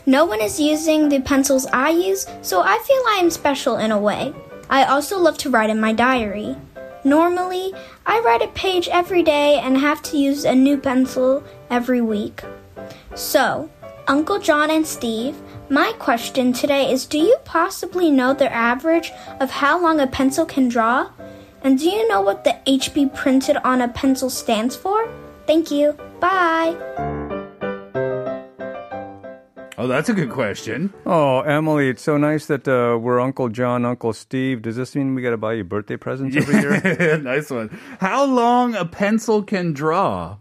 No one is using the pencils I use, so I feel I am special in a way. I also love to write in my diary. Normally, I write a page every day and have to use a new pencil every week. So, Uncle John and Steve, my question today is, do you possibly know the average of how long a pencil can draw? And do you know what the HB printed on a pencil stands for? Thank you. Bye. Oh, that's a good question. Oh, Emily, it's so nice that we're Uncle John, Uncle Steve. Does this mean we got to buy you birthday presents every year? Nice one. How long a pencil can draw?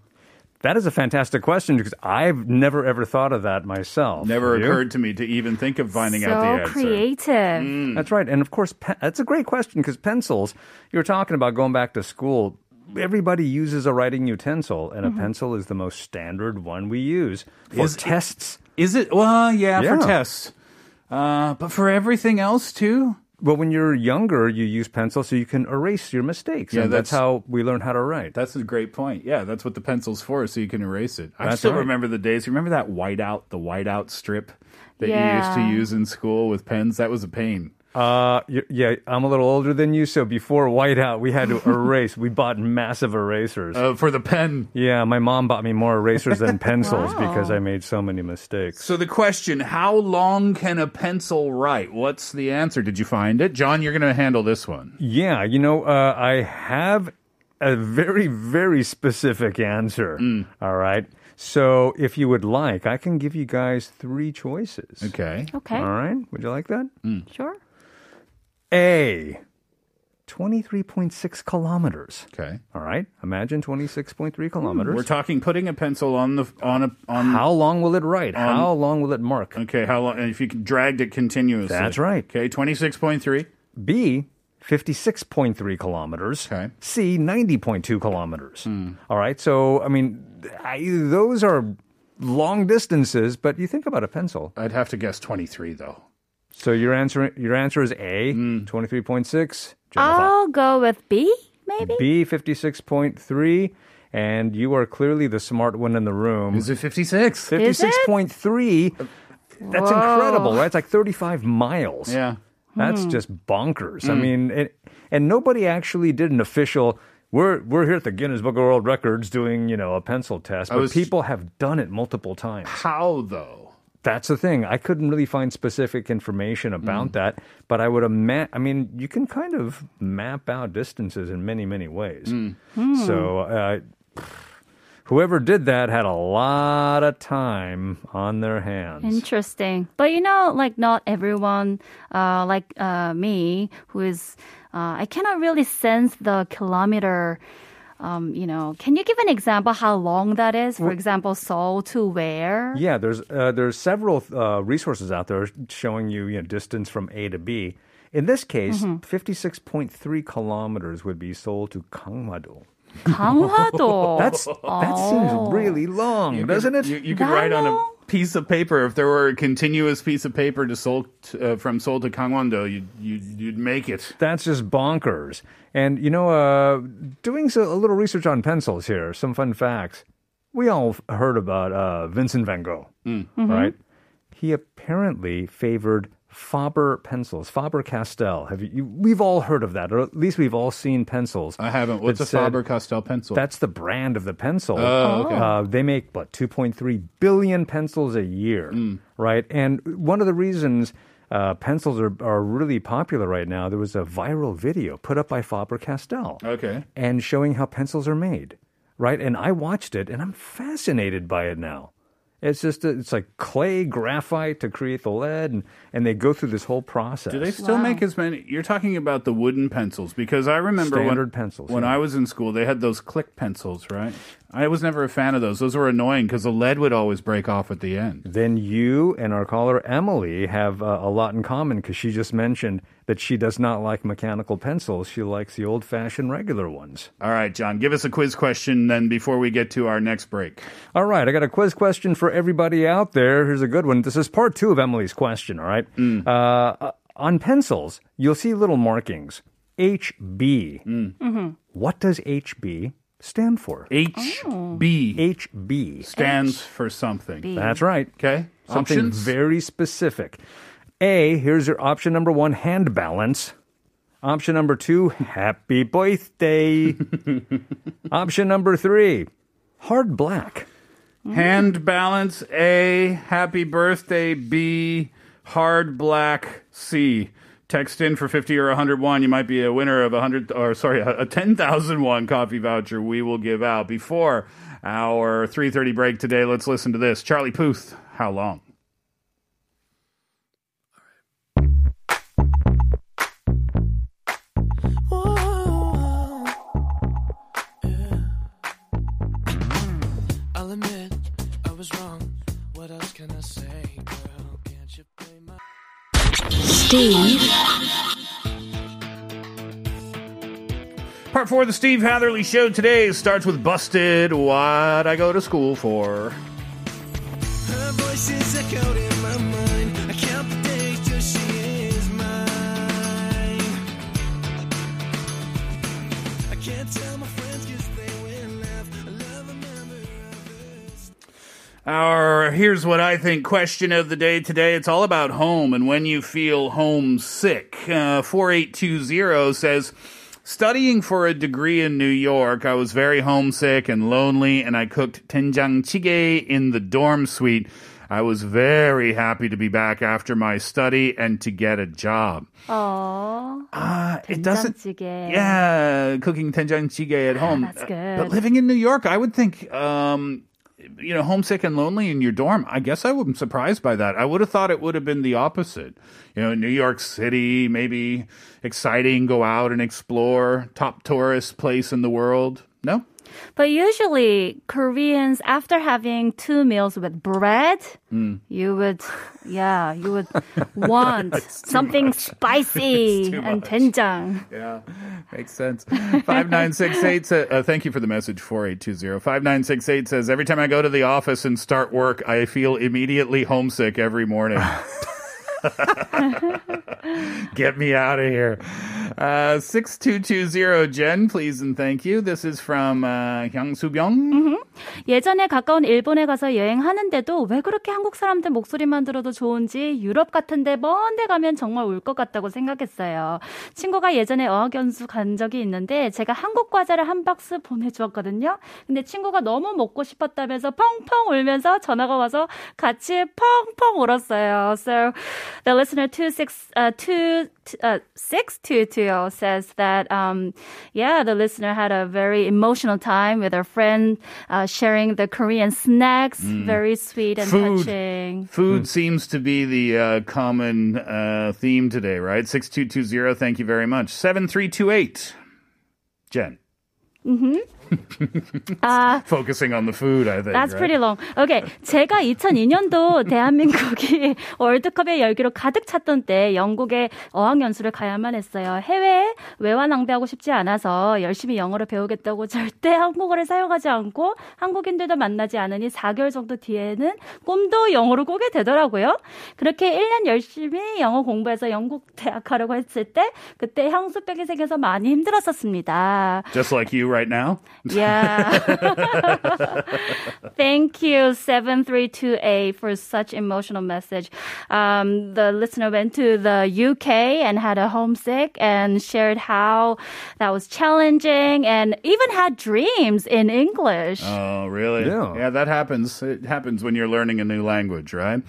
That is a fantastic question because I've never, ever thought of that myself. Never occurred to me to even think of finding out the answer. So creative. That's right. And, of course, that's a great question because pencils, you were talking about going back to school. Everybody uses a writing utensil, and a pencil is the most standard one we use for tests. Is it? Well, yeah, for tests. But for everything else, too? Well, when you're younger, you use pencil so you can erase your mistakes. Yeah, and that's how we learn how to write. That's a great point. Yeah, that's what the pencil's for, so you can erase it. I still remember the days. Remember that whiteout strip that you used to use in school with pens? That was a pain. I'm a little older than you, so before whiteout, we had to erase. We bought massive erasers. For the pen. Yeah, my mom bought me more erasers than pencils because I made so many mistakes. So the question, how long can a pencil write? What's the answer? Did you find it? John, you're going to handle this one. Yeah, I have a very, very specific answer. All right. So if you would like, I can give you guys three choices. Okay. All right. Would you like that? Sure. A, 23.6 kilometers. Okay. All right. Imagine 26.3 kilometers. We're talking putting a pencil on. How long will it write? How long will it mark? Okay. How long? If you dragged it continuously. That's right. Okay. 26.3. B, 56.3 kilometers. Okay. C, 90.2 kilometers. All right. So those are long distances. But you think about a pencil. I'd have to guess 23 though. So your answer is A, 23.6. I'll go with B, maybe? B, 56.3. And you are clearly the smart one in the room. Is it 56? 56.3. That's incredible, right? It's like 35 miles. Yeah. That's just bonkers. And nobody actually did an official... We're here at the Guinness Book of World Records doing, a pencil test. But people have done it multiple times. How, though? That's the thing. I couldn't really find specific information about that, but I would you can kind of map out distances in many, many ways. So whoever did that had a lot of time on their hands. Interesting. But, not everyone me who is, I cannot really sense the kilometer. Can you give an example how long that is? For example, Seoul to where? Yeah, there's several resources out there showing you distance from A to B. In this case, 56.3 kilometers would be Seoul to Gangwon-do. 강화도. That seems really long, doesn't it? You could write on a piece of paper. If there were a continuous piece of paper to Seoul, from Seoul to Gangwon-do, you'd make it. That's just bonkers. And, you know, doing a little research on pencils here, some fun facts. We all heard about Vincent van Gogh, right? He apparently favored Faber pencils, Faber-Castell. We've all heard of that, or at least we've all seen pencils. I haven't. What's a Faber-Castell pencil? That's the brand of the pencil. Oh, okay. They make, 2.3 billion pencils a year, right? And one of the reasons pencils are really popular right now, there was a viral video put up by Faber-Castell. Okay. And showing how pencils are made, right? And I watched it, and I'm fascinated by it now. It's just, it's like clay, graphite to create the lead, and they go through this whole process. Do they still make as many? You're talking about the wooden pencils, because I remember when I was in school, they had those click pencils, right? I was never a fan of those. Those were annoying because the lead would always break off at the end. Then you and our caller, Emily, have a lot in common because she just mentioned that she does not like mechanical pencils. She likes the old-fashioned regular ones. All right, John, give us a quiz question then before we get to our next break. All right, I got a quiz question for everybody out there. Here's a good one. This is part 2 of Emily's question, all right? On pencils, you'll see little markings. HB. What does HB stand for? HB. HB. Stands for something. B. That's right. Okay. Something options? Very specific. A, here's your option number 1, hand balance. Option number 2, happy birthday. Option number 3, hard black. Hand balance, A, happy birthday, B, hard black, C. Text in for 50 or 101. You might be a winner of a 10,000 won coffee voucher we will give out. Before our 3:30 break today, let's listen to this. Charlie Puth, How Long? Steve. Part 4 of the Steve Hatherley Show today starts with Busted, What I Go to School For. Her voice is echoed in my mind. I can't predict till she is mine. I can't tell my friends because they will laugh. I love a number of this. Our Here's What I Think question of the day today. It's all about home and when you feel homesick. 4820 says, studying for a degree in New York, I was very homesick and lonely, and I cooked doenjang jjigae in the dorm suite. I was very happy to be back after my study and to get a job. Oh, it doesn't. Yeah, cooking doenjang jjigae at home. That's good. But living in New York, I would think, homesick and lonely in your dorm. I guess I wasn't surprised by that. I would have thought it would have been the opposite. You know, New York City, maybe exciting, go out and explore, top tourist place in the world. No? But usually Koreans, after having 2 meals with bread, you would want something spicy and doenjang. Yeah, makes sense. 5968 says, thank you for the message, 4820. 5968 says, every time I go to the office and start work, I feel immediately homesick every morning. Get me out of here. 6220, Jen, please and thank you. This is from Hyang-Soo-byung. 예전에 가까운 일본에 가서 여행하는데도 왜 그렇게 한국 사람들 목소리만 들어도 좋은지 유럽 같은데 먼데 가면 정말 울 것 같다고 생각했어요. 친구가 예전에 어학연수 간 적이 있는데 제가 한국 과자를 한 박스 보내주었거든요. 근데 친구가 너무 먹고 싶었다면서 펑펑 울면서 전화가 와서 같이 펑펑 울었어요. So the listener 6220 says that, the listener had a very emotional time with her friend sharing the Korean snacks. Very sweet and touching. Food seems to be the common theme today, right? 6220, thank you very much. 7328, Jen. Focusing on the food, I think. That's right? pretty long. Okay. 제가 2002년도 대한민국이 월드컵의 열기로 가득 찼던 때 영국에 어학연수를 가야만 했어요. 해외에 외화 낭비하고 싶지 않아서 열심히 영어를 배우겠다고 절대 한국어를 사용하지 않고 한국인들도 만나지 않으니 4개월 정도 뒤에는 꿈도 영어로 꾸게 되더라고요. 그렇게 1년 열심히 영어 공부해서 영국 대학 가려고 했을 때 그때 향수병이 생겨서 많이 힘들었었습니다. Just like you right now? Yeah. Thank you, 7328, for such emotional message. The listener went to the UK and had a homesick and shared how that was challenging and even had dreams in English. Oh, really? Yeah, that happens. It happens when you're learning a new language, right?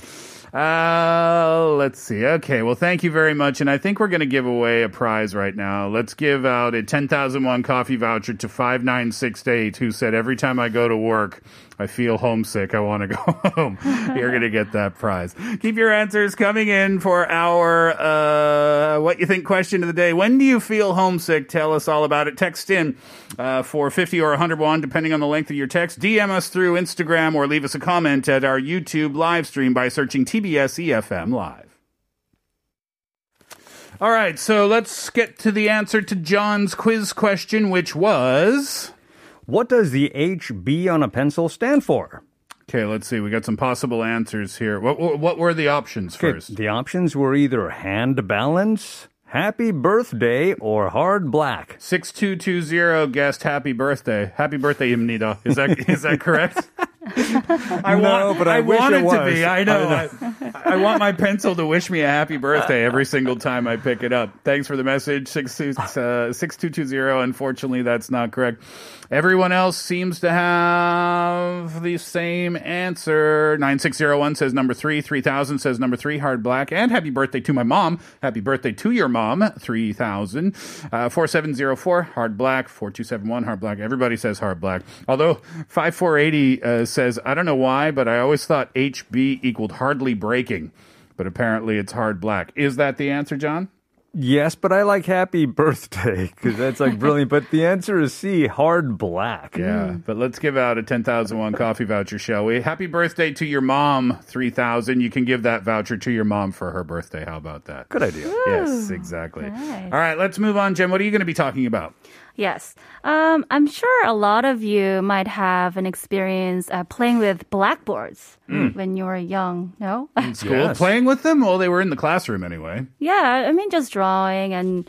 Let's see. Okay, well, thank you very much. And I think we're going to give away a prize right now. Let's give out a 10,000 won coffee voucher to 59688, who said, every time I go to work, I feel homesick. I want to go home. You're going to get that prize. Keep your answers coming in for our What You Think question of the day. When do you feel homesick? Tell us all about it. Text in for 50 or 100 won, depending on the length of your text. DM us through Instagram or leave us a comment at our YouTube live stream by searching TBS EFM Live. All right, so let's get to the answer to John's quiz question, which was... What does the HB on a pencil stand for? Okay, let's see. We got some possible answers here. What were the options first? Okay, the options were either hand balance, happy birthday, or hard black. 6220 guessed happy birthday. Happy birthday, Imnida. Is that correct? I wish it was. I know. I want my pencil to wish me a happy birthday every single time I pick it up. Thanks for the message, 6220. Unfortunately, that's not correct. Everyone else seems to have the same answer. 9601 says number 3. 3000 says number 3, hard black. And happy birthday to my mom. Happy birthday to your mom, 3000. 4704, hard black. 4271, hard black. Everybody says hard black. Although 5480 says, I don't know why, but I always thought HB equaled hardly breaking. But apparently it's hard black. Is that the answer, John? Yes, but I like happy birthday because that's like brilliant. But the answer is C, hard black. Yeah, but let's give out a 10,000 won coffee voucher, shall we? Happy birthday to your mom, 3,000. You can give that voucher to your mom for her birthday. How about that? Good idea. Ooh, yes, exactly. Nice. All right, let's move on, Jen. What are you going to be talking about? Yes. I'm sure a lot of you might have an experience playing with blackboards when you were young, no? In school? Yes. Playing with them? Well, they were in the classroom anyway. Yeah, I mean, just drawing and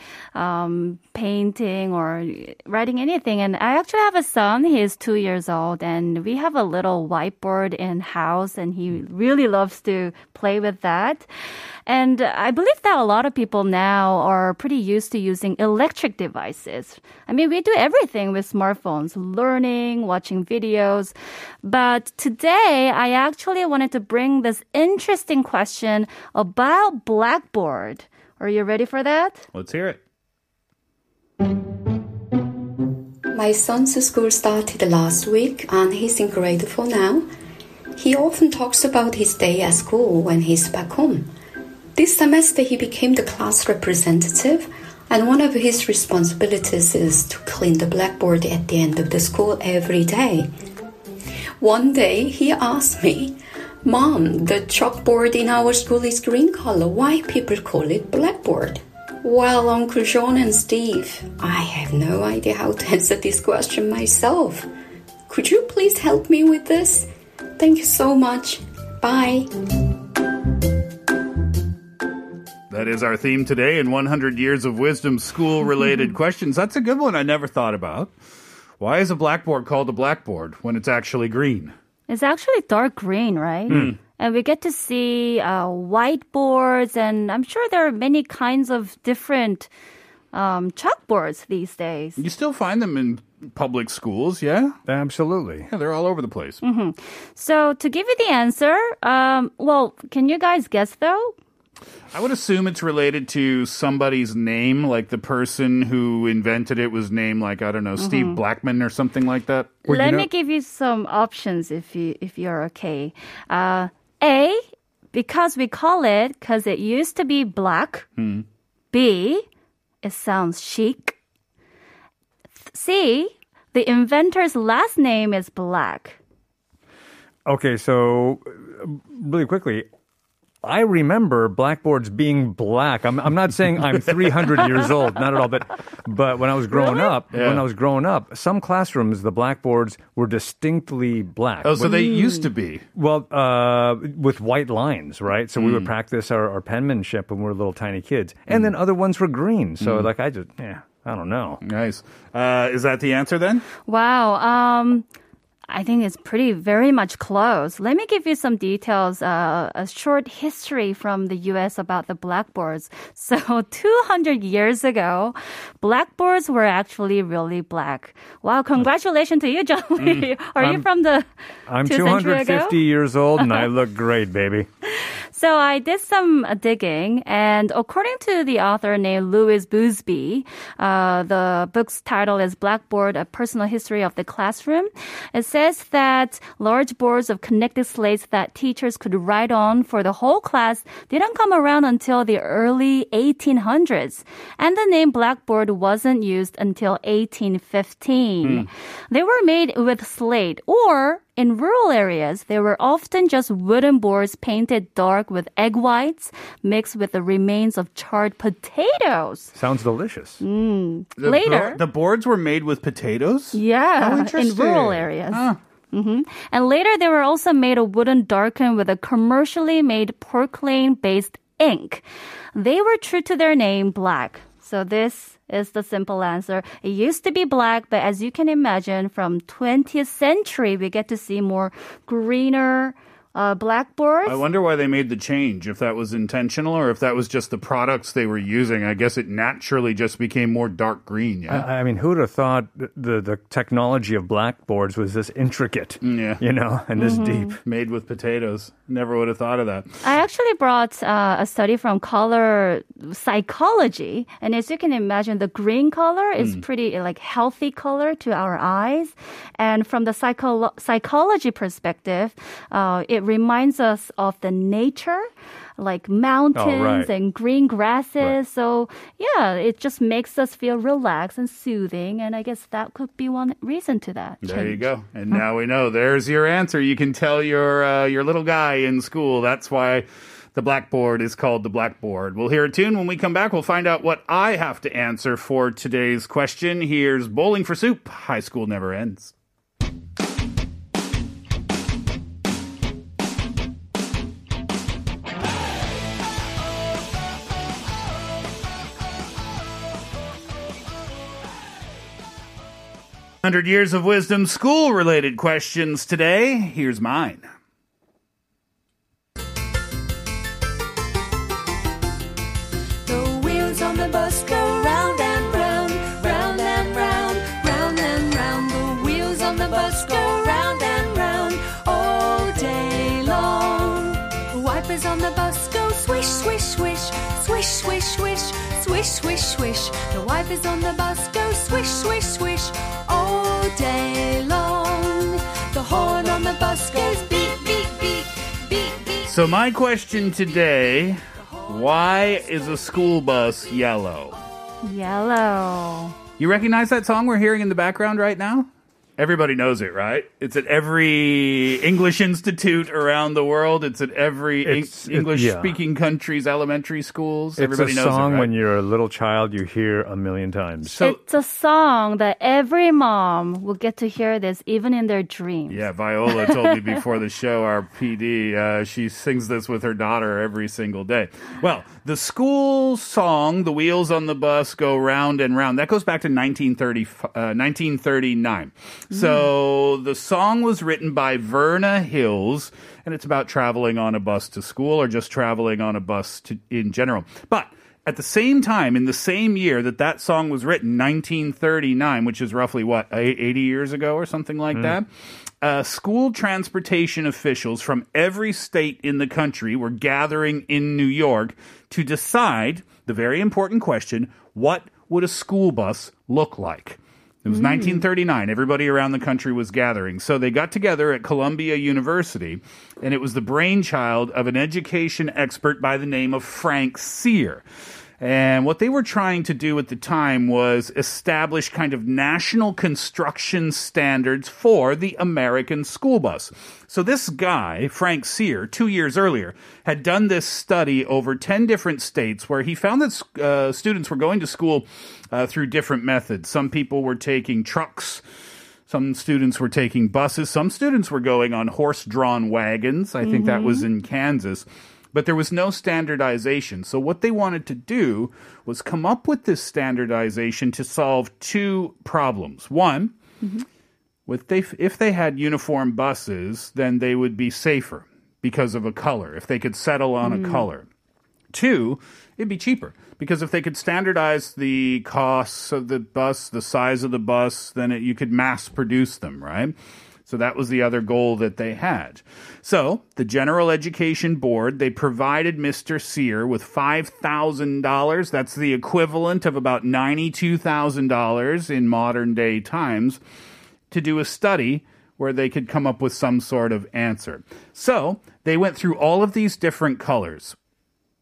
painting or writing anything. And I actually have a son. He is 2 years old, and we have a little whiteboard in-house, and he really loves to play with that. And I believe that a lot of people now are pretty used to using electric devices. I mean, we do everything with smartphones, learning, watching videos. But today, I actually wanted to bring this interesting question about Blackboard. Are you ready for that? Let's hear it. My son's school started last week, and he's in grade 4 now. He often talks about his day at school when he's back home. This semester, he became the class representative, and one of his responsibilities is to clean the blackboard at the end of the school every day. One day, he asked me, Mom, the chalkboard in our school is green color. Why people call it blackboard? Well, Uncle John and Steve, I have no idea how to answer this question myself. Could you please help me with this? Thank you so much. Bye. That is our theme today in 100 Years of Wisdom, school-related questions. That's a good one I never thought about. Why is a blackboard called a blackboard when it's actually green? It's actually dark green, right? Mm. And we get to see whiteboards, and I'm sure there are many kinds of different chalkboards these days. You still find them in public schools, yeah? Absolutely. Yeah, they're all over the place. Mm-hmm. So to give you the answer, well, can you guys guess, though? I would assume it's related to somebody's name, like the person who invented it was named, like, I don't know, Steve Blackman or something like that. Well, Let me give you some options if you're okay. A, because we call it, because it used to be black. B, it sounds chic. C, The inventor's last name is Black. Okay, so really quickly, I remember blackboards being black. I'm not saying I'm 300 years old, not at all. But when I was growing up, when I was growing up, some classrooms the blackboards were distinctly black. Oh, so they used to be. Well, with white lines, right? So we would practice our penmanship when we were little tiny kids, and then other ones were green. So like I don't know. Nice. Is that the answer then? Wow. I think it's very much close. Let me give you some details, a short history from the U.S. about the blackboards. So 200 years ago, blackboards were actually really black. Wow, congratulations to you, Jolie. Are you from the I'm 250 years old and I look great, baby. So I did some digging, and according to the author named Louis Busby, the book's title is Blackboard, A Personal History of the Classroom. It says that large boards of connected slates that teachers could write on for the whole class didn't come around until the early 1800s, and the name blackboard wasn't used until 1815. They were made with slate, or in rural areas, they were often just wooden boards painted dark with egg whites mixed with the remains of charred potatoes. Sounds delicious. Later. The boards were made with potatoes? Yeah, how interesting. In rural areas. And later, they were also made of wooden darkened with a commercially made porcelain-based ink. They were true to their name, black. So this is the simple answer. It used to be black, but as you can imagine, from 20th century, we get to see more greener blackboards. I wonder why they made the change, if that was intentional or if that was just the products they were using. I guess it naturally just became more dark green. Yeah? I mean, who would have thought the technology of blackboards was this intricate, you know, and this deep. Made with potatoes. Never would have thought of that. I actually brought a study from color psychology. And as you can imagine, the green color is pretty like healthy color to our eyes. And from the psychology perspective, it reminds us of the nature, like mountains and green grasses. Right. So yeah, it just makes us feel relaxed and soothing. And I guess that could be one reason to that. There you go. And now we know. There's your answer. You can tell your little guy in school. That's why the blackboard is called the blackboard. We'll hear a tune. When we come back, we'll find out what I have to answer for today's question. Here's Bowling for Soup. High School Never Ends. Years of Wisdom school-related questions today. Here's mine. The wheels on the bus go round and round, round and round, round and round. The wheels on the bus go round and round all day long. The wipers on the bus go swish, swish, swish, swish, swish, swish, swish, swish, swish. The wipers on the bus go swish, swish, swish all day long. The horn on the bus goes beep, beep, beep, beep, beep. So my question today, why is a school bus yellow? Yellow. You recognize that song we're hearing in the background right now? Everybody knows it, right? It's at every English institute around the world. It's at every English-speaking country's elementary schools. It's everybody knows it, right? It's a song when you're a little child you hear a million times. So, it's a song that every mom will get to hear this, even in their dreams. Yeah, Viola told me before the show, our PD, she sings this with her daughter every single day. Well, the school song, The Wheels on the Bus Go Round and Round, that goes back to 1939. So the song was written by Verna Hills, and it's about traveling on a bus to school or just traveling on a bus in general. But at the same time, in the same year that song was written, 1939, which is roughly, 80 years ago or something like that, school transportation officials from every state in the country were gathering in New York to decide the very important question, what would a school bus look like? It was 1939. Everybody around the country was gathering. So they got together at Columbia University, and it was the brainchild of an education expert by the name of Frank Cyr. And what they were trying to do at the time was establish kind of national construction standards for the American school bus. So this guy, Frank Cyr, 2 years earlier, had done this study over 10 different states where he found that students were going to school through different methods. Some people were taking trucks. Some students were taking buses. Some students were going on horse-drawn wagons. I think that was in Kansas. But there was no standardization. So what they wanted to do was come up with this standardization to solve two problems. One, if they had uniform buses, then they would be safer because of a color, if they could settle on a color. Two, it'd be cheaper because if they could standardize the costs of the bus, the size of the bus, then you could mass produce them, right? So that was the other goal that they had. So the General Education Board, they provided Mr. Cyr with $5,000. That's the equivalent of about $92,000 in modern day times to do a study where they could come up with some sort of answer. So they went through all of these different colors.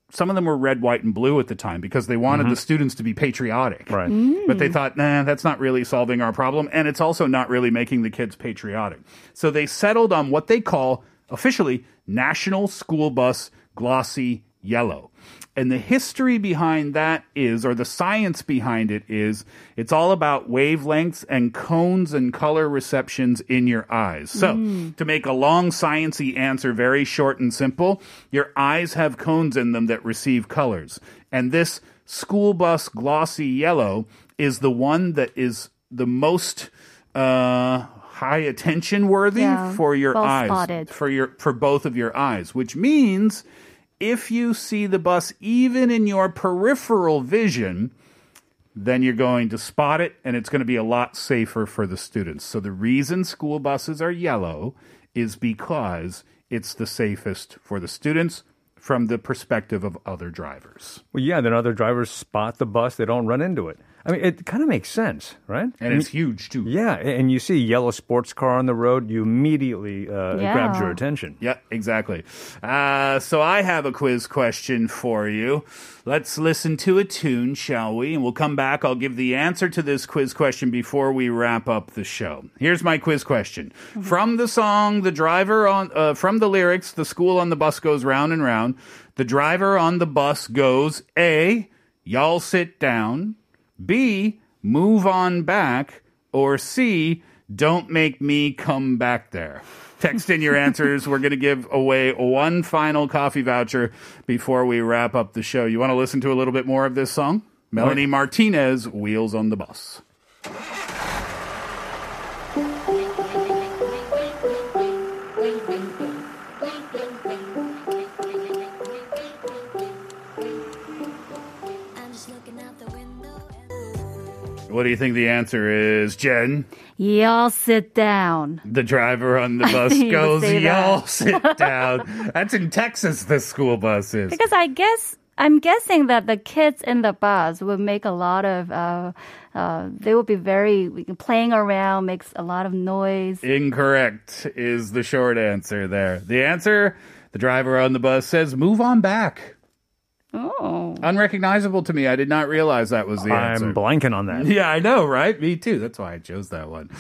Some of them were red, white, and blue at the time because they wanted the students to be patriotic. Right. But they thought, nah, that's not really solving our problem, and it's also not really making the kids patriotic. So they settled on what they call, officially, National School Bus Glossy Yellow. And the history behind that is, or the science behind it is, it's all about wavelengths and cones and color receptions in your eyes. So, to make a long sciencey answer very short and simple, your eyes have cones in them that receive colors. And this school bus glossy yellow is the one that is the most high attention worthy for your eyes. Spotted. For both of your eyes, which means if you see the bus even in your peripheral vision, then you're going to spot it, and it's going to be a lot safer for the students. So the reason school buses are yellow is because it's the safest for the students from the perspective of other drivers. Well, yeah, then other drivers spot the bus. They don't run into it. I mean, it kind of makes sense, right? And it's huge, too. Yeah, and you see a yellow sports car on the road, you immediately grabs your attention. Yeah, exactly. So I have a quiz question for you. Let's listen to a tune, shall we? And we'll come back. I'll give the answer to this quiz question before we wrap up the show. Here's my quiz question. From the song, from the lyrics, the school on the bus goes round and round, the driver on the bus goes, A, y'all sit down, B, move on back, or C, don't make me come back there. Text in your answers. We're going to give away one final coffee voucher before we wrap up the show. You want to listen to a little bit more of this song? Melanie Martinez, Wheels on the Bus. What do you think the answer is, Jen? Y'all sit down. The driver on the bus goes, y'all sit down. That's in Texas, the school bus is. Because I'm guessing that the kids in the bus would make a lot of, they will be playing around, makes a lot of noise. Incorrect is the short answer there. The answer, the driver on the bus says, move on back. Oh. Unrecognizable to me. I did not realize that was the answer. I'm blanking on that. Yeah, I know, right? Me too. That's why I chose that one.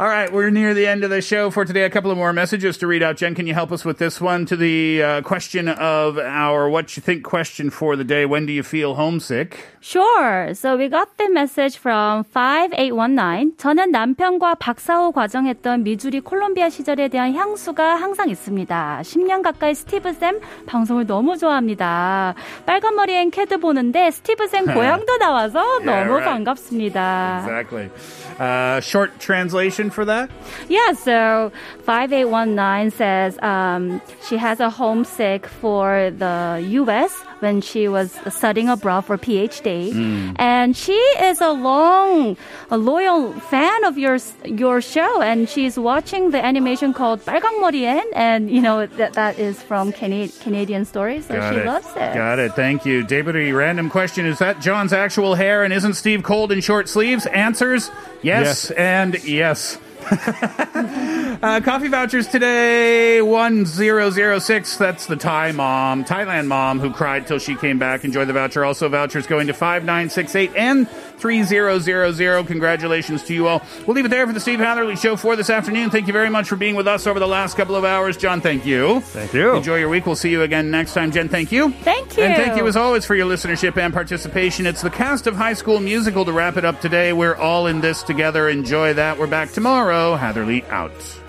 All right, we're near the end of the show for today. A couple of more messages to read out. Jen, can you help us with this one? To the question of our What You Think question for the day, when do you feel homesick? Sure. So we got the message from 5819. 저는 남편과 박사호 과정했던 미주리 콜롬비아 시절에 대한 향수가 항상 있습니다. 10년 가까이 스티브 쌤 방송을 너무 좋아합니다. 빨간 머리엔 캐드 보는데 스티브 쌤 고향도 나와서 너무 반갑습니다. Exactly. Short translation for that? Yeah, so 5819 says she has a homesick for the U.S. when she was studying abroad for PhD. And she is a loyal fan of your show, and she's watching the animation called 빨강 머리엔, and you know that is from Canadian stories, so she loves it. Got it. Thank you. David, a random question. Is that John's actual hair, and isn't Steve cold in short sleeves? Answers, yes. and yes. Coffee vouchers today, 1006. That's the Thailand mom who cried till she came back. Enjoy the voucher. Also, vouchers going to 5968 and 3000. Congratulations to you all. We'll leave it there for the Steve Hatherley Show for this afternoon. Thank you very much for being with us over the last couple of hours. John, thank you. Thank you. Enjoy your week. We'll see you again next time. Jen, thank you. Thank you. And thank you as always for your listenership and participation. It's the cast of High School Musical to wrap it up today. We're all in this together. Enjoy that. We're back tomorrow. Hatherley out.